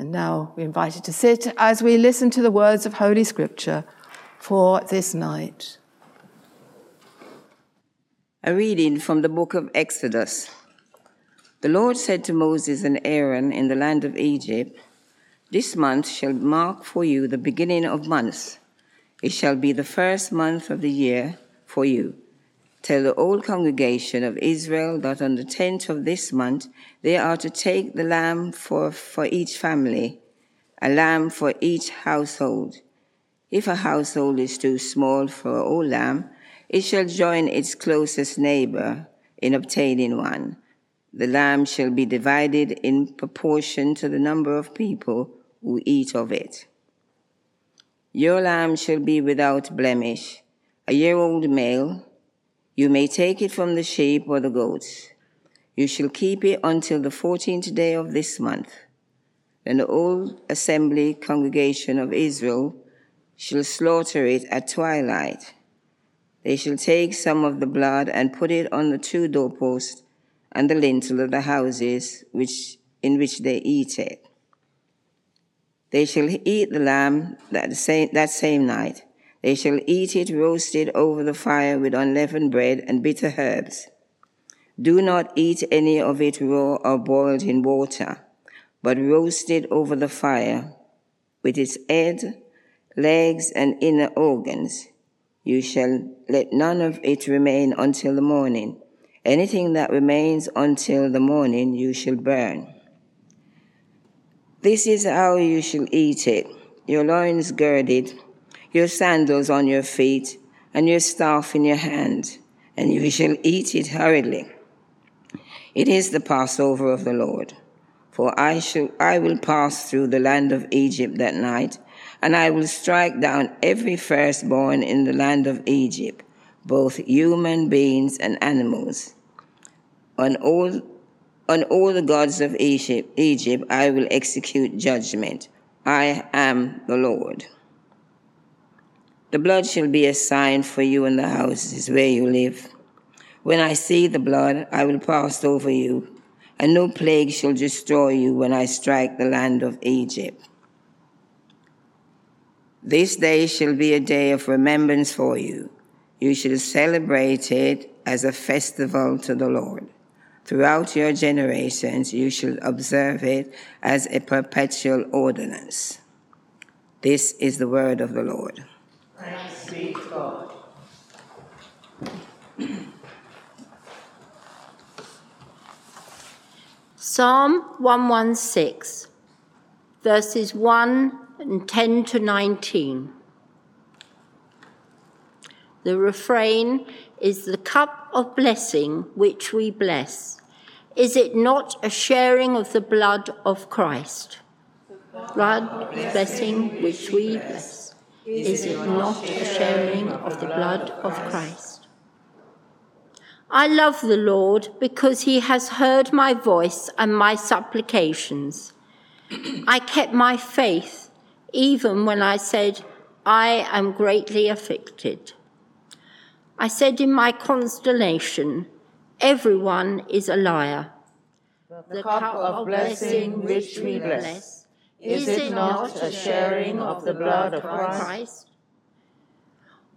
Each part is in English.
And now we invite you to sit as we listen to the words of Holy Scripture for this night. A reading from the book of Exodus. The Lord said to Moses and Aaron in the land of Egypt, "This month shall mark for you the beginning of months. It shall be the first month of the year for you. Tell the whole congregation of Israel that on the 10th of this month they are to take the lamb for each family, a lamb for each household. If a household is too small for a whole lamb, it shall join its closest neighbor in obtaining one. The lamb shall be divided in proportion to the number of people who eat of it. Your lamb shall be without blemish, a year-old male. You may take it from the sheep or the goats. You shall keep it until the 14th day of this month. Then the whole assembly congregation of Israel shall slaughter it at twilight. They shall take some of the blood and put it on the two doorposts and the lintel of the houses in which they eat it. They shall eat the lamb that same night. They shall eat it roasted over the fire with unleavened bread and bitter herbs. Do not eat any of it raw or boiled in water, but roast it over the fire with its head, legs, and inner organs. You shall let none of it remain until the morning. Anything that remains until the morning you shall burn. This is how you shall eat it, your loins girded, your sandals on your feet, and your staff in your hand, and you shall eat it hurriedly. It is the Passover of the Lord. For I will pass through the land of Egypt that night, and I will strike down every firstborn in the land of Egypt, both human beings and animals. On all the gods of Egypt I will execute judgment. I am the Lord. The blood shall be a sign for you in the houses where you live. When I see the blood, I will pass over you, and no plague shall destroy you when I strike the land of Egypt. This day shall be a day of remembrance for you. You shall celebrate it as a festival to the Lord. Throughout your generations, you shall observe it as a perpetual ordinance." This is the word of the Lord. Thanks be to God. Psalm 116, verses 1 and 10 to 19. The refrain is the cup of blessing which we bless. Is it not a sharing of the blood of Christ? The blood of blessing which we bless. Is it not a sharing of the blood of Christ? I love the Lord because he has heard my voice and my supplications. I kept my faith even when I said, "I am greatly afflicted." I said in my consternation, "Everyone is a liar." The cup of blessing which we bless. Is it not a sharing of the blood of Christ?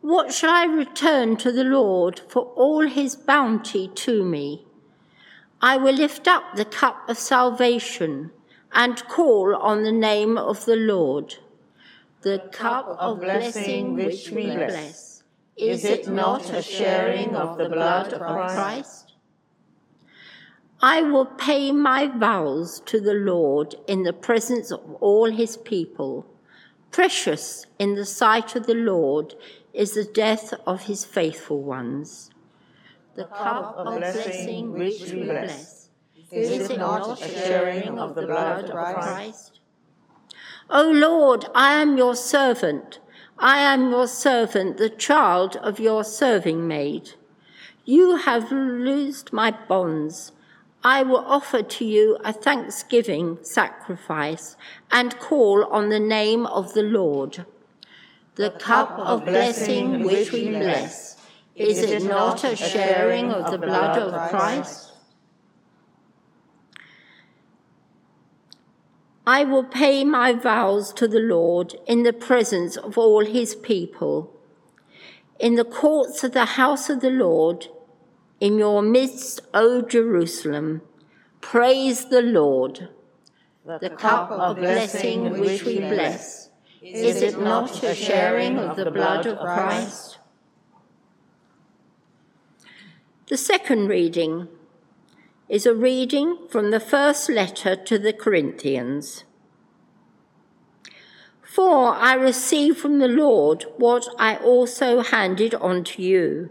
What shall I return to the Lord for all his bounty to me? I will lift up the cup of salvation and call on the name of the Lord. The cup of blessing which we bless, is it not a sharing of the blood of Christ? I will pay my vows to the Lord in the presence of all his people. Precious in the sight of the Lord is the death of his faithful ones. The cup of blessing which we bless, is it not a sharing of the blood of Christ? O Lord, I am your servant. I am your servant, the child of your serving maid. You have loosed my bonds. I will offer to you a thanksgiving sacrifice and call on the name of the Lord. The cup of blessing which we bless, is it not a sharing of the blood of Christ? I will pay my vows to the Lord in the presence of all his people. In the courts of the house of the Lord, in your midst, O Jerusalem, praise the Lord. The cup of blessing which we bless, is it not a sharing of the blood of Christ? The second reading is a reading from the first letter to the Corinthians. For I received from the Lord what I also handed on to you,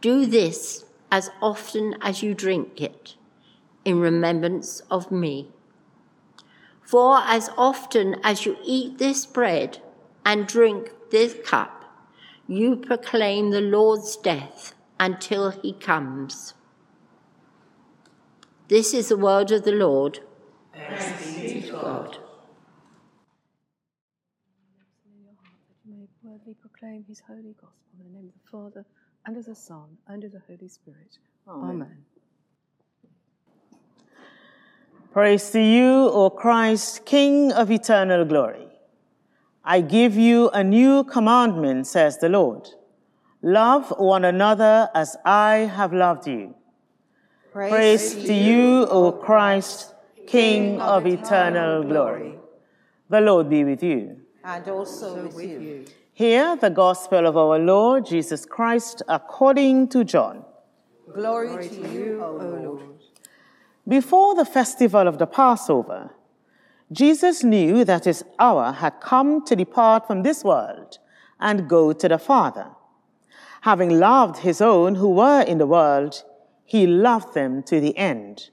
Do this as often as you drink it in remembrance of me. For as often as you eat this bread and drink this cup, you proclaim the Lord's death until he comes." This is the word of the Lord. Thanks be to God. You may worthily proclaim his holy gospel in the name of the Father, and of the Son, and of the Holy Spirit. Amen. Praise to you, O Christ, King of eternal glory. I give you a new commandment, says the Lord. Love one another as I have loved you. Praise to you, O Christ, King of eternal glory. The Lord be with you. And also with you. Hear the gospel of our Lord Jesus Christ according to John. Glory to you, O Lord. Before the festival of the Passover, Jesus knew that his hour had come to depart from this world and go to the Father. Having loved his own who were in the world, he loved them to the end.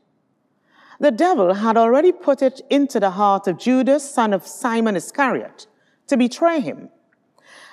The devil had already put it into the heart of Judas, son of Simon Iscariot, to betray him.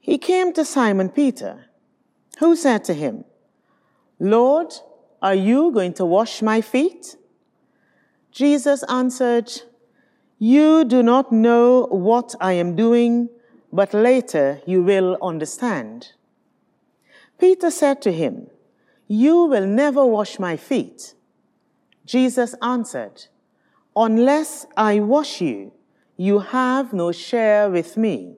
He came to Simon Peter, who said to him, "Lord, are you going to wash my feet?" Jesus answered, "You do not know what I am doing, but later you will understand." Peter said to him, "You will never wash my feet." Jesus answered, "Unless I wash you, you have no share with me."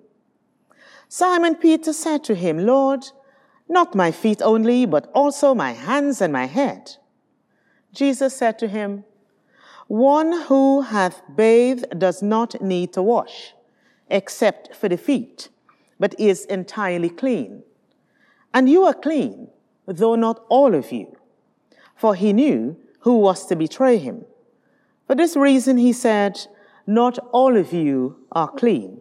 Simon Peter said to him, "Lord, not my feet only, but also my hands and my head." Jesus said to him, "One who hath bathed does not need to wash, except for the feet, but is entirely clean. And you are clean, though not all of you." For he knew who was to betray him. For this reason he said, "Not all of you are clean."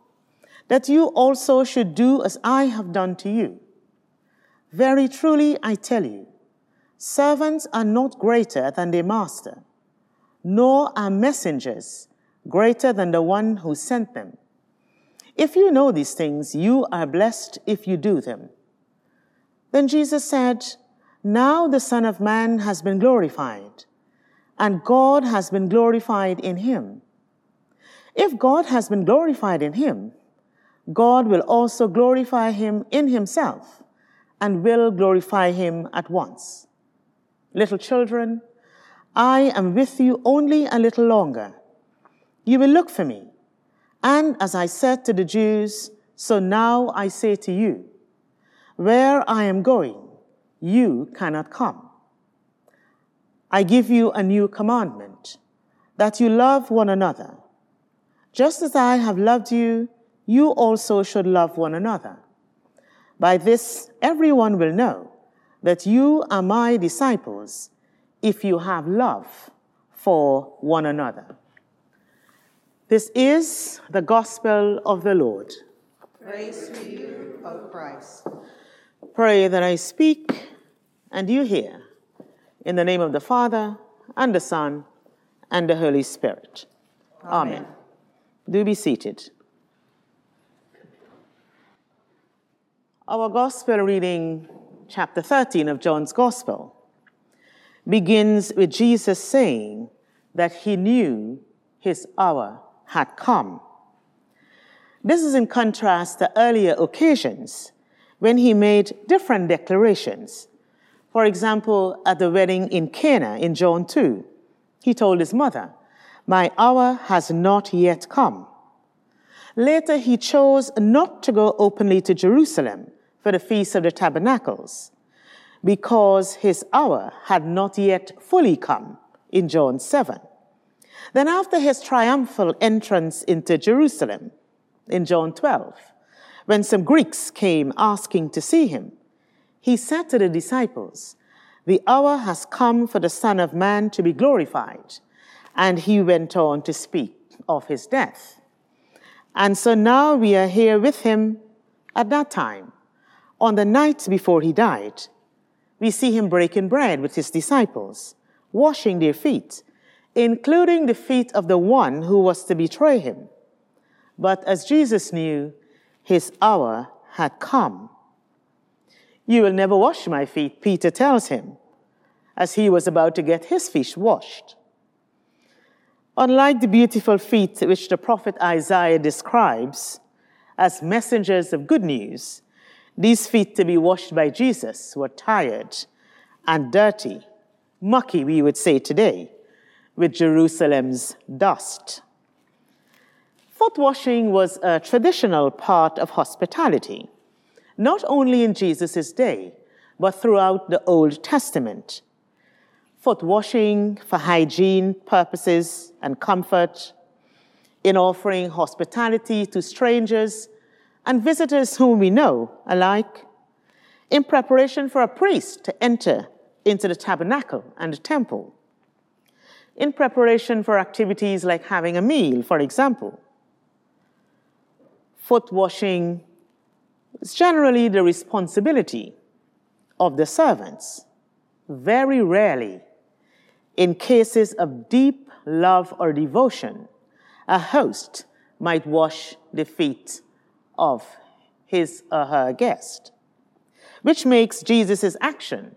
that you also should do as I have done to you. Very truly I tell you, servants are not greater than their master, nor are messengers greater than the one who sent them. If you know these things, you are blessed if you do them." Then Jesus said, "Now the Son of Man has been glorified, and God has been glorified in him. If God has been glorified in him, God will also glorify him in himself and will glorify him at once. Little children, I am with you only a little longer. You will look for me. And as I said to the Jews, so now I say to you, where I am going, you cannot come. I give you a new commandment, that you love one another. Just as I have loved you, you also should love one another. By this, everyone will know that you are my disciples, if you have love for one another. This is the gospel of the Lord. Praise to you, O Christ. Pray that I speak and you hear. In the name of the Father, and the Son, and the Holy Spirit. Amen. Do be seated. Our gospel reading, chapter 13 of John's Gospel, begins with Jesus saying that he knew his hour had come. This is in contrast to earlier occasions when he made different declarations. For example, at the wedding in Cana in John 2, he told his mother, "My hour has not yet come." Later, he chose not to go openly to Jerusalem for the Feast of the Tabernacles because his hour had not yet fully come in John 7. Then after his triumphal entrance into Jerusalem in John 12, when some Greeks came asking to see him, he said to the disciples, "The hour has come for the Son of Man to be glorified," and he went on to speak of his death. And so now we are here with him at that time, on the night before he died. We see him breaking bread with his disciples, washing their feet, including the feet of the one who was to betray him. But as Jesus knew, his hour had come. "You will never wash my feet," Peter tells him, as he was about to get his feet washed. Unlike the beautiful feet which the prophet Isaiah describes as messengers of good news, these feet to be washed by Jesus were tired and dirty, mucky, we would say today, with Jerusalem's dust. Foot washing was a traditional part of hospitality, not only in Jesus' day, but throughout the Old Testament. Foot washing for hygiene purposes and comfort, in offering hospitality to strangers and visitors whom we know alike, in preparation for a priest to enter into the tabernacle and the temple, in preparation for activities like having a meal, for example. Foot washing is generally the responsibility of the servants. Very rarely, in cases of deep love or devotion, a host might wash the feet of his or her guest, which makes Jesus' action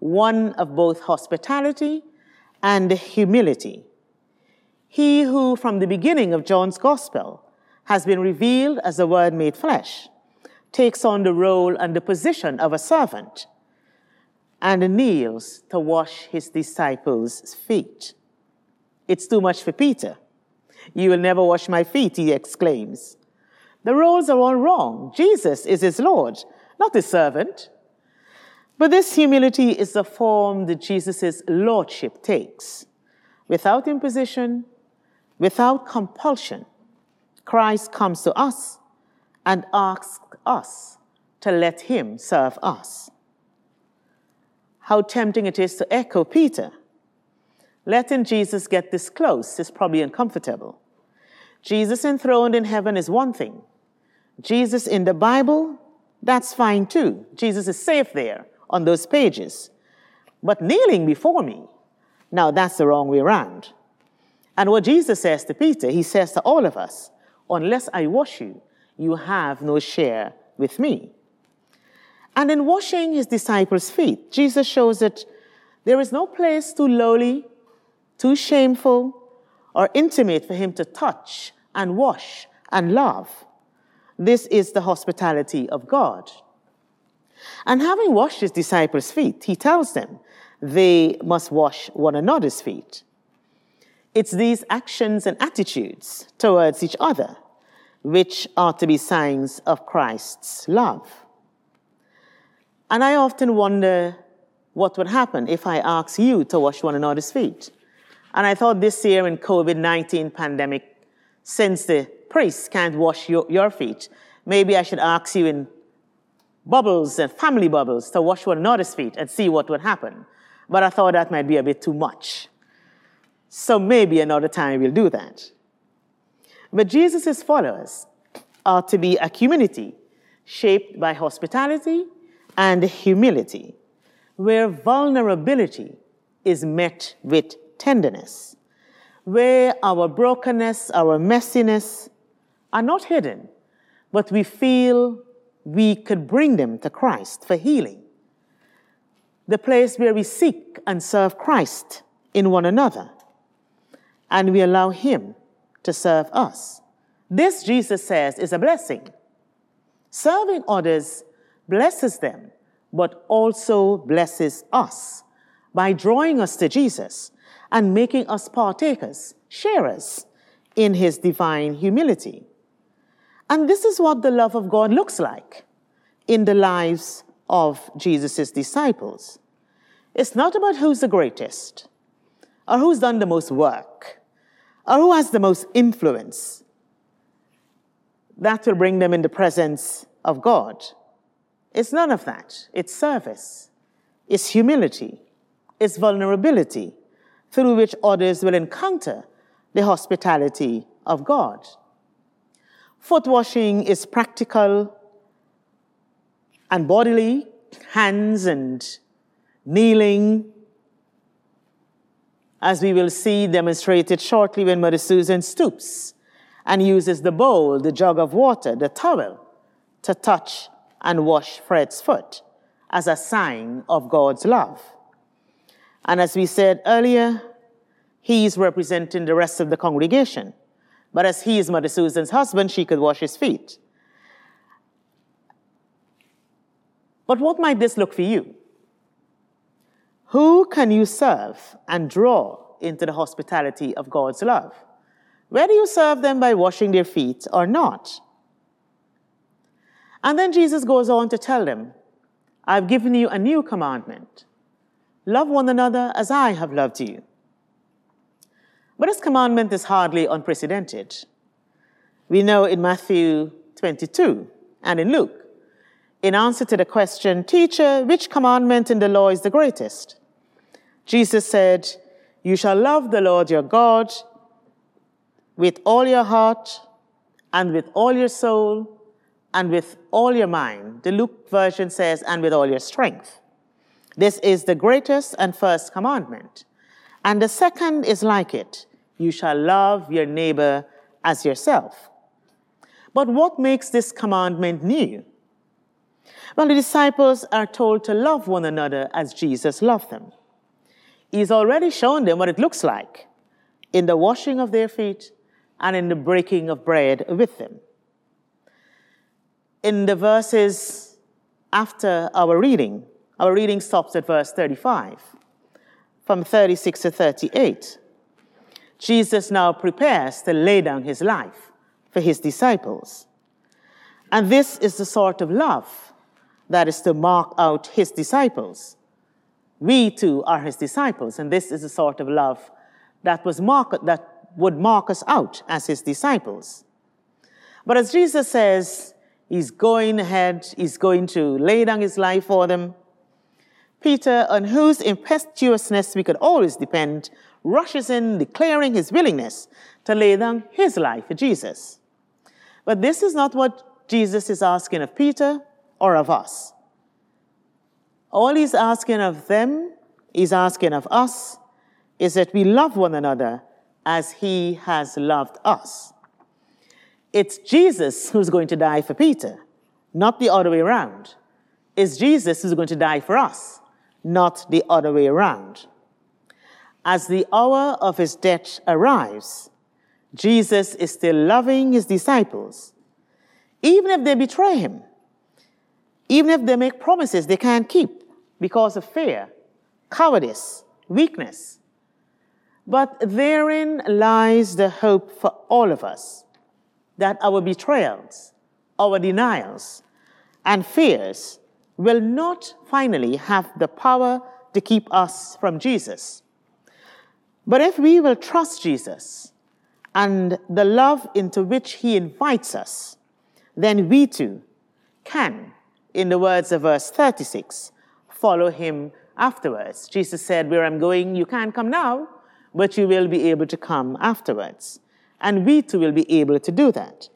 one of both hospitality and humility. He who, from the beginning of John's Gospel, has been revealed as the Word made flesh, takes on the role and the position of a servant, and kneels to wash his disciples' feet. "It's too much for Peter. You will never wash my feet," he exclaims. The roles are all wrong. Jesus is his Lord, not his servant. But this humility is the form that Jesus' lordship takes. Without imposition, without compulsion, Christ comes to us and asks us to let him serve us. How tempting it is to echo Peter. Letting Jesus get this close is probably uncomfortable. Jesus enthroned in heaven is one thing. Jesus in the Bible, that's fine too. Jesus is safe there on those pages. But kneeling before me, now that's the wrong way around. And what Jesus says to Peter, he says to all of us, "Unless I wash you, you have no share with me." And in washing his disciples' feet, Jesus shows that there is no place too lowly, too shameful, or intimate for him to touch and wash and love. This is the hospitality of God. And having washed his disciples' feet, he tells them they must wash one another's feet. It's these actions and attitudes towards each other which are to be signs of Christ's love. And I often wonder what would happen if I asked you to wash one another's feet. And I thought this year in COVID-19 pandemic, since the priests can't wash your feet, maybe I should ask you in bubbles and family bubbles to wash one another's feet and see what would happen. But I thought that might be a bit too much. So maybe another time we'll do that. But Jesus' followers are to be a community shaped by hospitality and humility, where vulnerability is met with tenderness, where our brokenness, our messiness are not hidden, but we feel we could bring them to Christ for healing. The place where we seek and serve Christ in one another, and we allow him to serve us. This, Jesus says, is a blessing. Serving others blesses them, but also blesses us by drawing us to Jesus and making us partakers, sharers in his divine humility. And this is what the love of God looks like in the lives of Jesus' disciples. It's not about who's the greatest, or who's done the most work, or who has the most influence. That will bring them in the presence of God. It's none of that. It's service. It's humility. It's vulnerability, through which others will encounter the hospitality of God. Foot washing is practical and bodily, hands and kneeling, as we will see demonstrated shortly when Mother Susan stoops and uses the bowl, the jug of water, the towel, to touch and wash Fred's foot as a sign of God's love. And as we said earlier, he is representing the rest of the congregation. But as he is Mother Susan's husband, she could wash his feet. But what might this look for you? Who can you serve and draw into the hospitality of God's love? Whether you serve them by washing their feet or not. And then Jesus goes on to tell them, I've given you a new commandment. Love one another as I have loved you. But this commandment is hardly unprecedented. We know in Matthew 22 and in Luke, in answer to the question, Teacher, which commandment in the law is the greatest? Jesus said, You shall love the Lord your God with all your heart and with all your soul and with all your mind. The Luke version says, and with all your strength. This is the greatest and first commandment. And the second is like it. You shall love your neighbor as yourself. But what makes this commandment new? Well, the disciples are told to love one another as Jesus loved them. He's already shown them what it looks like in the washing of their feet and in the breaking of bread with them. In the verses after our reading stops at verse 35. From 36 to 38, Jesus now prepares to lay down his life for his disciples. And this is the sort of love that is to mark out his disciples. We too are his disciples, and this is the sort of love that would mark us out as his disciples. But as Jesus says, he's going to lay down his life for them, Peter, on whose impetuousness we could always depend, rushes in, declaring his willingness to lay down his life for Jesus. But this is not what Jesus is asking of Peter or of us. All he's asking of them, he's asking of us, is that we love one another as he has loved us. It's Jesus who's going to die for Peter, not the other way around. It's Jesus who's going to die for us, not the other way around. As the hour of his death arrives, Jesus is still loving his disciples, even if they betray him, even if they make promises they can't keep because of fear, cowardice, weakness. But therein lies the hope for all of us, that our betrayals, our denials, and fears will not finally have the power to keep us from Jesus. But if we will trust Jesus and the love into which he invites us, then we too can, in the words of verse 36, follow him afterwards. Jesus said, where I'm going, you can't come now, but you will be able to come afterwards. And we too will be able to do that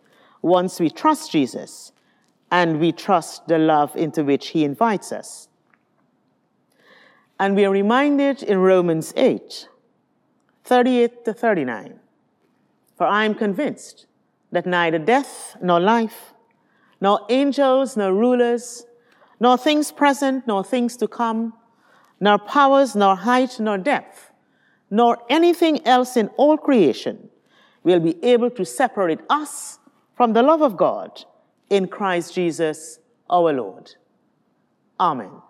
once we trust Jesus and we trust the love into which he invites us. And we are reminded in Romans 8, 38 to 39, for I am convinced that neither death nor life, nor angels nor rulers, nor things present nor things to come, nor powers nor height nor depth, nor anything else in all creation will be able to separate us from the love of God in Christ Jesus our Lord. Amen.